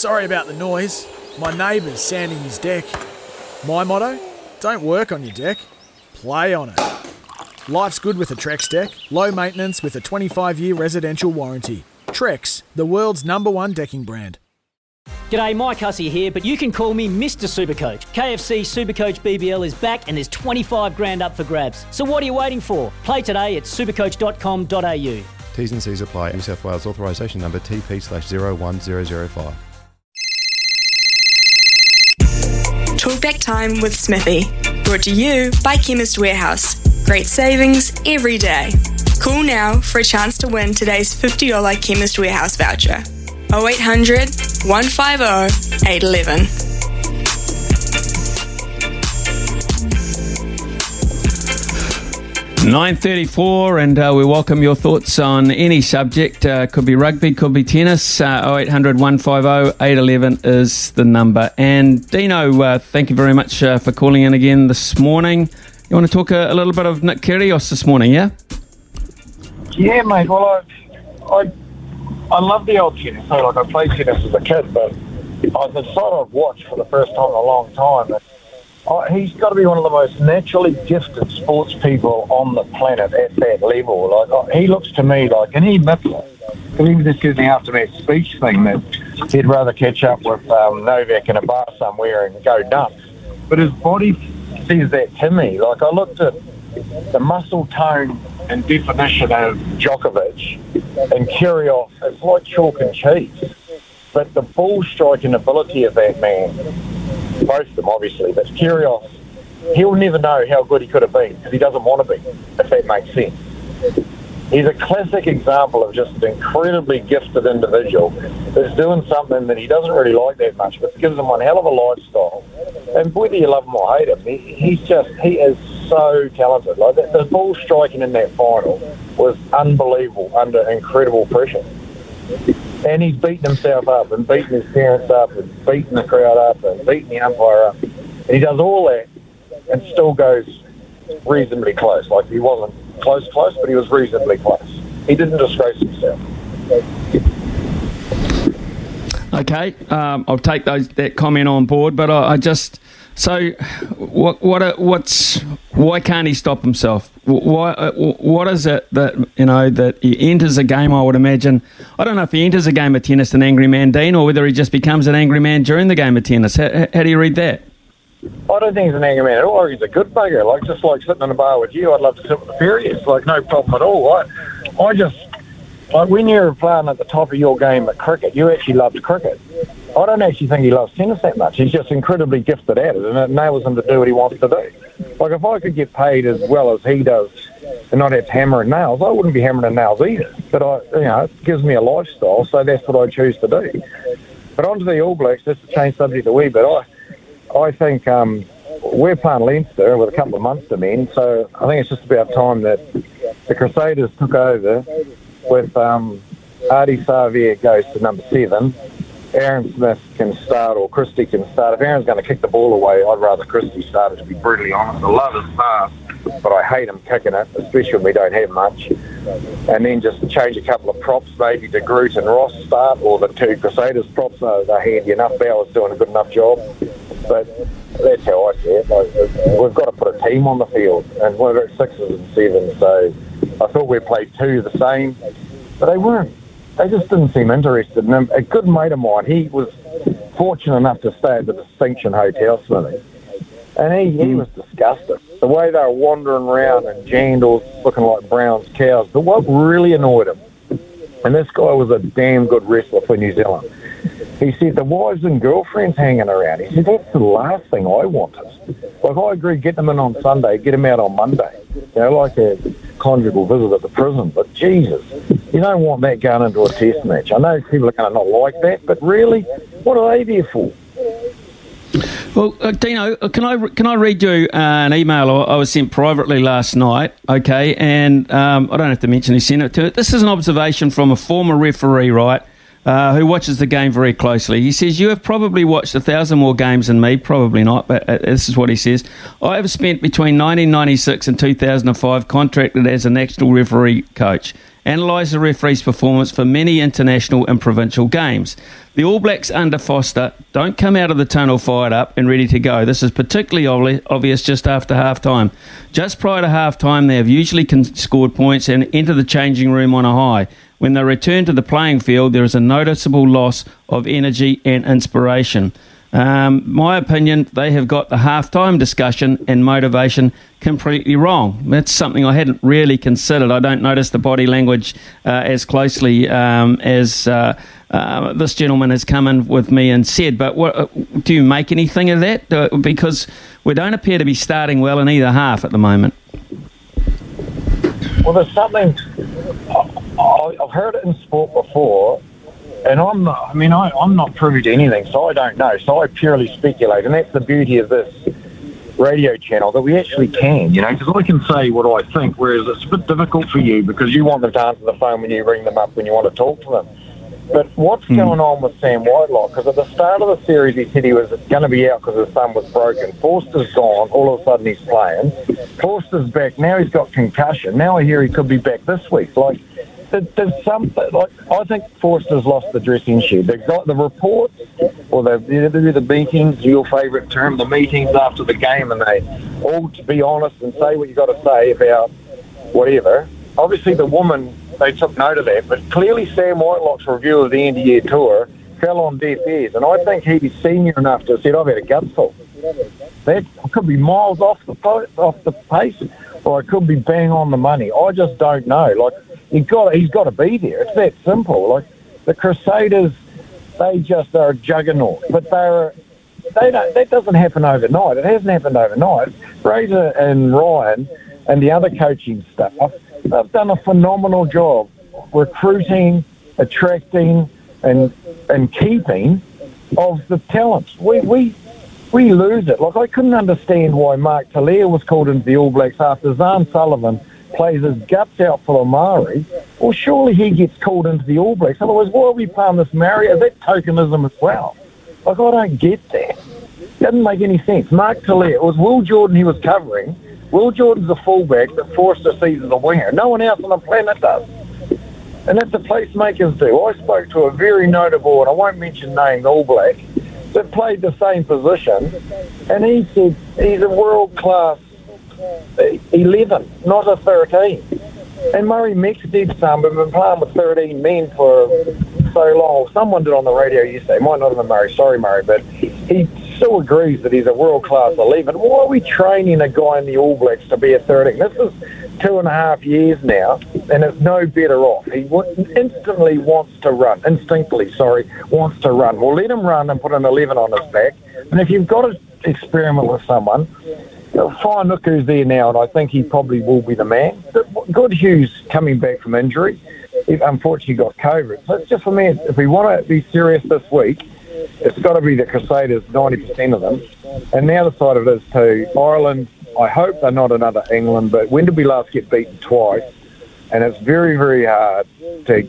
Sorry about the noise. My neighbour's sanding his deck. My motto? Don't work on your deck. Play on it. Life's good with a Trex deck. Low maintenance with a 25-year residential warranty. Trex, the world's #1 decking brand. G'day, Mike Hussey here, but you can call me Mr. Supercoach. KFC Supercoach BBL is back and there's $25,000 up for grabs. So what are you waiting for? Play today at supercoach.com.au. T's and C's apply. New South Wales authorisation number TP/01005. Talkback Time with Smithy. Brought to you by Chemist Warehouse. Great savings every day. Call now for a chance to win today's $50 Chemist Warehouse voucher. 0800 150 811. And we welcome your thoughts on any subject. Could be rugby, could be tennis. 0800 150 811 is the number. And Dino, thank you very much for calling in again this morning. You want to talk a little bit of Nick Kyrgios this morning, yeah? Yeah, mate. Well, I love the old tennis. Like, I played tennis as a kid, but I was excited to watch for the first time in a long time. He's got to be one of the most naturally gifted sports people on the planet at that level. Like, he looks to me like, and he admits it, because he was just getting after me a speech thing that he'd rather catch up with Novak in a bar somewhere and go nuts. But his body says that to me. Like, I looked at the muscle tone and definition of Djokovic and Kyrgios, it's like chalk and cheese. But the ball striking ability of that man, both of them obviously, but Kyrgios, he'll never know how good he could have been because he doesn't want to be, if that makes sense. He's a classic example of just an incredibly gifted individual that's doing something that he doesn't really like that much, but gives him one hell of a lifestyle. And whether you love him or hate him, he is so talented. Like, the ball striking in that final was unbelievable under incredible pressure. And he's beaten himself up and beaten his parents up and beaten the crowd up and beaten the umpire up. And he does all that and still goes reasonably close. Like, he wasn't close, but he was reasonably close. He didn't disgrace himself. Okay, I'll take that comment on board, but why can't he stop himself? What is it that, you know, that he enters a game, I would imagine, I don't know if he enters a game of tennis an angry man, Dean, or whether he just becomes an angry man during the game of tennis. How do you read that? I don't think he's an angry man at all. He's a good bugger. Like, just like sitting in a bar with you, I'd love to sit with the periods. Like, no problem at all. I just, like, when you're playing at the top of your game at cricket, you actually loved cricket. I don't actually think he loves tennis that much. He's just incredibly gifted at it, and it enables him to do what he wants to do. Like, if I could get paid as well as he does and not have to hammer and nails, I wouldn't be hammering nails either. But, it gives me a lifestyle, so that's what I choose to do. But onto the All Blacks, just to change subject a wee bit, I think we're playing Leinster with a couple of Munster men, so I think it's just about time that the Crusaders took over with Artie Savia goes to number 7. Aaron Smith can start, or Christie can start. If Aaron's going to kick the ball away, I'd rather Christie started, to be brutally honest. I love his pass, but I hate him kicking it, especially when we don't have much. And then just change a couple of props, maybe to Groot and Ross start, or the two Crusaders props. They're handy enough. Bauer's doing a good enough job. But that's how I see it. Like, we've got to put a team on the field, and we're at 6s and 7s. So I thought we played 2 the same, but they weren't. They just didn't seem interested in him. A good mate of mine, he was fortunate enough to stay at the Distinction Hotel, Smithy, and he was disgusted. The way they were wandering around and jandals looking like Brown's cows. But what really annoyed him, and this guy was a damn good wrestler for New Zealand, he said the wives and girlfriends hanging around. He said, that's the last thing I wanted. Like, I agree, get them in on Sunday, get them out on Monday. You know, like a conjugal visit at the prison. But Jesus, you don't want that going into a test match. I know people are going to not like that, but really, what are they there for? Well, Dino, can I read you an email I was sent privately last night, okay, and I don't have to mention who sent it to it. This is an observation from a former referee, right, who watches the game very closely. He says, you have probably watched 1,000 more games than me, probably not, but this is what he says. I have spent between 1996 and 2005 contracted as a national referee coach. analysed the referee's performance for many international and provincial games. The All Blacks under Foster don't come out of the tunnel fired up and ready to go. This is particularly obvious just after half-time. Just prior to half-time, they have usually scored points and enter the changing room on a high. When they return to the playing field, there is a noticeable loss of energy and inspiration. My opinion, they have got the half-time discussion and motivation completely wrong. That's something I hadn't really considered. I don't notice the body language as closely as this gentleman has come in with me and said. But do you make anything of that? Because we don't appear to be starting well in either half at the moment. Well, there's something... I've heard it in sport before... And I'm not privy to anything, so I don't know. So I purely speculate, and that's the beauty of this radio channel, that we actually can, because I can say what I think, whereas it's a bit difficult for you because you want them to answer the phone when you ring them up, when you want to talk to them. But what's going on with Sam Whitelock? Because at the start of the series, he said he was going to be out because his thumb was broken. Forster's gone. All of a sudden, he's playing. Forster's back. Now he's got concussion. Now I hear he could be back this week. There's something, I think Forster's lost the dressing shed. They've got the reports, or the meetings, your favourite term, the meetings after the game, and they all to be honest and say what you got to say about whatever. Obviously the woman, they took note of that, but clearly Sam Whitelock's review of the end-of-year tour fell on deaf ears, and I think he's senior enough to have said, I've had a gutful. That could be miles off the pace, or it could be bang on the money. I just don't know. He's got to be there. It's that simple. The Crusaders, they just are a juggernaut. But that doesn't happen overnight. It hasn't happened overnight. Razor and Ryan and the other coaching staff, they've done a phenomenal job recruiting, attracting, and keeping of the talents. We lose it. I couldn't understand why Mark Telea was called into the All Blacks after Zahn Sullivan plays his guts out for Omari. Well, surely he gets called into the All Blacks. Otherwise, why are we playing this Mario? Is that tokenism as well? I don't get that. Doesn't make any sense. Mark Telea, it was Will Jordan he was covering. Will Jordan's a fullback that Forster sees as a winger. No one else on the planet does. And that's the placemakers do. I spoke to a very notable, and I won't mention name, All Black, that played the same position, and he said he's a world-class 11, not a 13. And Murray Meeks did some, but been playing with 13 men for so long. Someone did on the radio yesterday, might not have been Murray, sorry Murray, but he still agrees that he's a world-class 11. Why are we training a guy in the All Blacks to be a 13? This is 2.5 years now, and it's no better off. He instinctively wants to run. Well, let him run and put an 11 on his back. And if you've got to experiment with someone, Whanuku's there now, and I think he probably will be the man. Good Hughes coming back from injury. He unfortunately got COVID. So it's just for me, if we want to be serious this week, it's got to be the Crusaders, 90% of them. And the other side of it is to Ireland, I hope they're not another England, but when did we last get beaten twice? And it's very, very hard to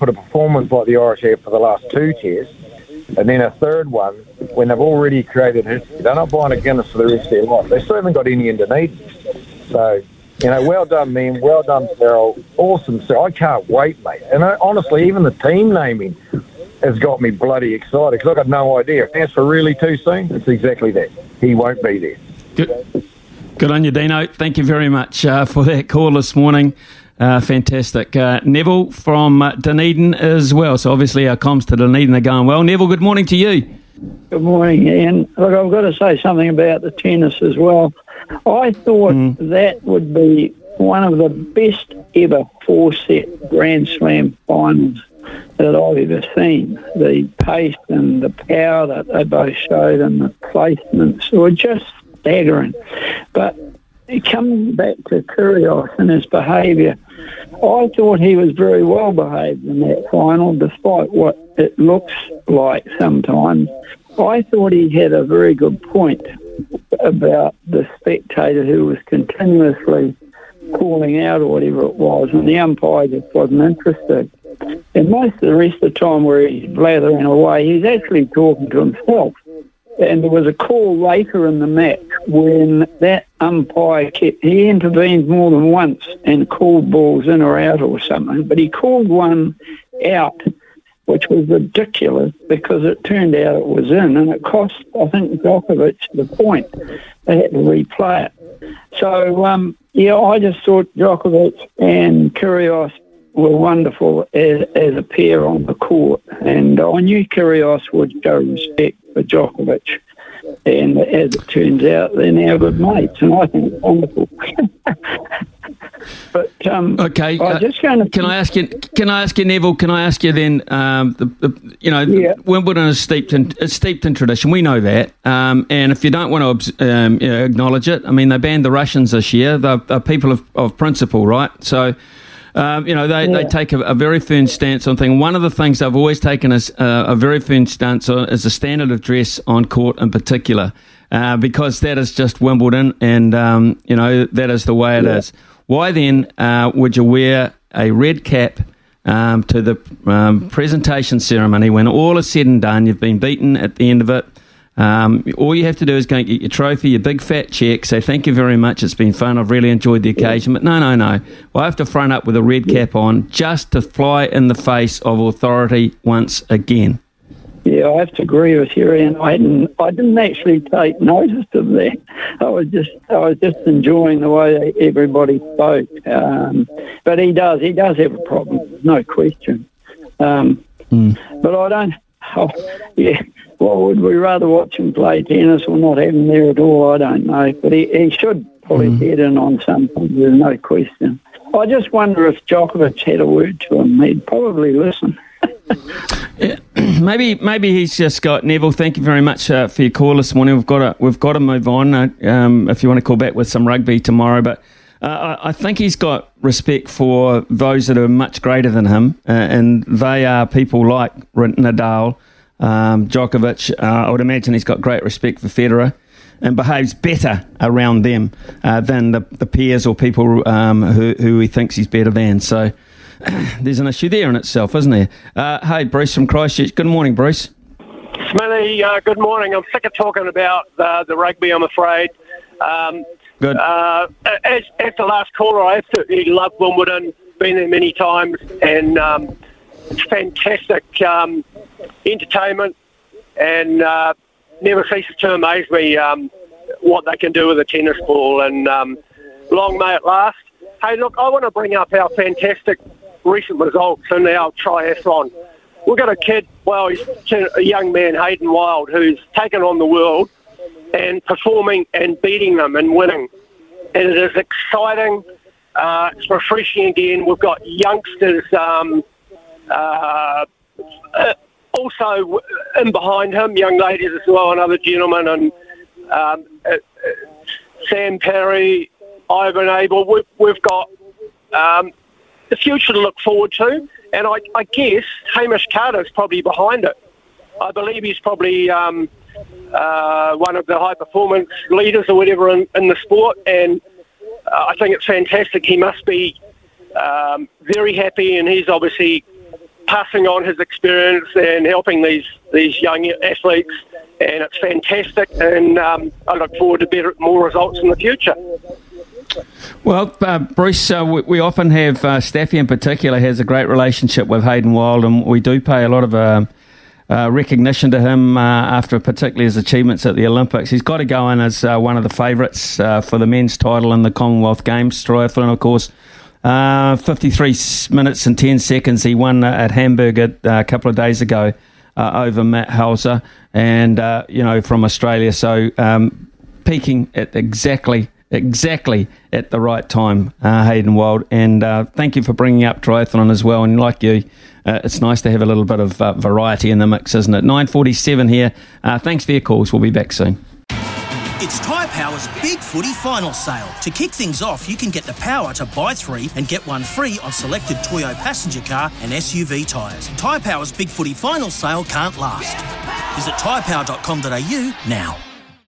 put a performance like the Irish have for the last two tests, and then a third one when they've already created history. They're not buying a Guinness for the rest of their life. They still haven't got any in Dunedin. So, well done, men. Well done, Cyril. Awesome, Cyril. I can't wait, mate. And honestly, even the team naming has got me bloody excited because I've got no idea. If that's for really too soon, it's exactly that. He won't be there. Good on you, Dino. Thank you very much for that call this morning. Fantastic. Neville from Dunedin as well. So obviously our comms to Dunedin are going well. Neville, good morning to you. Good morning, Ian. Look, I've got to say something about the tennis as well. I thought that would be one of the best ever four-set Grand Slam finals that I've ever seen. The pace and the power that they both showed and the placements were just staggering. But coming back to Kyrgios and his behaviour, I thought he was very well behaved in that final, despite what it looks like sometimes. I thought he had a very good point about the spectator who was continuously calling out or whatever it was, and the umpire just wasn't interested. And most of the rest of the time where he's blathering away, he's actually talking to himself. And there was a call later in the match when that umpire he intervened more than once and called balls in or out or something, but he called one out, which was ridiculous because it turned out it was in, and it cost, I think, Djokovic the point. They had to replay it. So, I just thought Djokovic and Kyrgios were wonderful as a pair on the court, and I knew Kyrgios would show respect for Djokovic, and as it turns out, they're now good mates, and I think it's wonderful. But okay, can I ask you, Neville? Can I ask you then? Wimbledon is steeped in tradition. We know that, and if you don't want to acknowledge it, I mean, they banned the Russians this year. They're people of principle, right? So. They take a very firm stance on things. One of the things they've always taken is a very firm stance on is the standard of dress on court in particular, because that is just Wimbledon, and that is the way it is. Why then would you wear a red cap to the presentation ceremony when all is said and done? You've been beaten at the end of it. All you have to do is go and get your trophy, your big fat cheque, say thank you very much, it's been fun, I've really enjoyed the occasion. But no, well, I have to front up with a red cap on just to fly in the face of authority once again. Yeah, I have to agree with you, Ian. I didn't actually take notice of that. I was just enjoying the way everybody spoke. But he does have a problem, no question. But I don't. Oh, yeah. Well, would we rather watch him play tennis or not have him there at all? I don't know. But he should pull his head in on something, there's no question. I just wonder if Djokovic had a word to him, he'd probably listen. Yeah. Maybe he's just got... Neville, thank you very much for your call this morning. We've got to move on if you want to call back with some rugby tomorrow. But I think he's got respect for those that are much greater than him, and they are people like Nadal, Djokovic. I would imagine he's got great respect for Federer and behaves better around them than the peers or people who he thinks he's better than. So there's an issue there in itself, isn't there? Hey, Bruce from Christchurch. Good morning, Bruce. Smitty, good morning. I'm sick of talking about the rugby, I'm afraid. Good. As the last caller, I absolutely love Wimbledon. Been there many times, and it's fantastic entertainment, and never ceases to amaze me what they can do with a tennis ball, and long may it last. Hey, look, I want to bring up our fantastic recent results in our triathlon. We've got a kid, he's a young man, Hayden Wilde, who's taken on the world and performing and beating them and winning. And it is exciting. It's refreshing again. We've got youngsters... also in behind him, young ladies as well, another gentleman, and Sam Perry, Ivan Abel. We've got the future to look forward to, and I guess Hamish Carter's probably behind it. I believe he's probably one of the high-performance leaders or whatever in the sport, and I think it's fantastic. He must be very happy, and he's obviously... passing on his experience and helping these young athletes, and it's fantastic, and I look forward to more results in the future. Well, Bruce, we often have Staffy in particular has a great relationship with Hayden Wilde, and we do pay a lot of recognition to him after particularly his achievements at the Olympics. He's got to go in as one of the favourites for the men's title in the Commonwealth Games triathlon, of course. 53 minutes and 10 seconds he won at Hamburg a couple of days ago over Matt Hauser, and from Australia, so peaking at exactly at the right time, Hayden Wilde, and thank you for bringing up triathlon as well, and like you, it's nice to have a little bit of variety in the mix, isn't it? 9:47 here. Thanks for your calls, we'll be back soon. It's Tyre Power's Big Footy Final Sale. To kick things off, you can get the power to buy three and get one free on selected Toyota passenger car and SUV tyres. Tyre Power's Big Footy Final Sale can't last. Visit tyrepower.com.au now.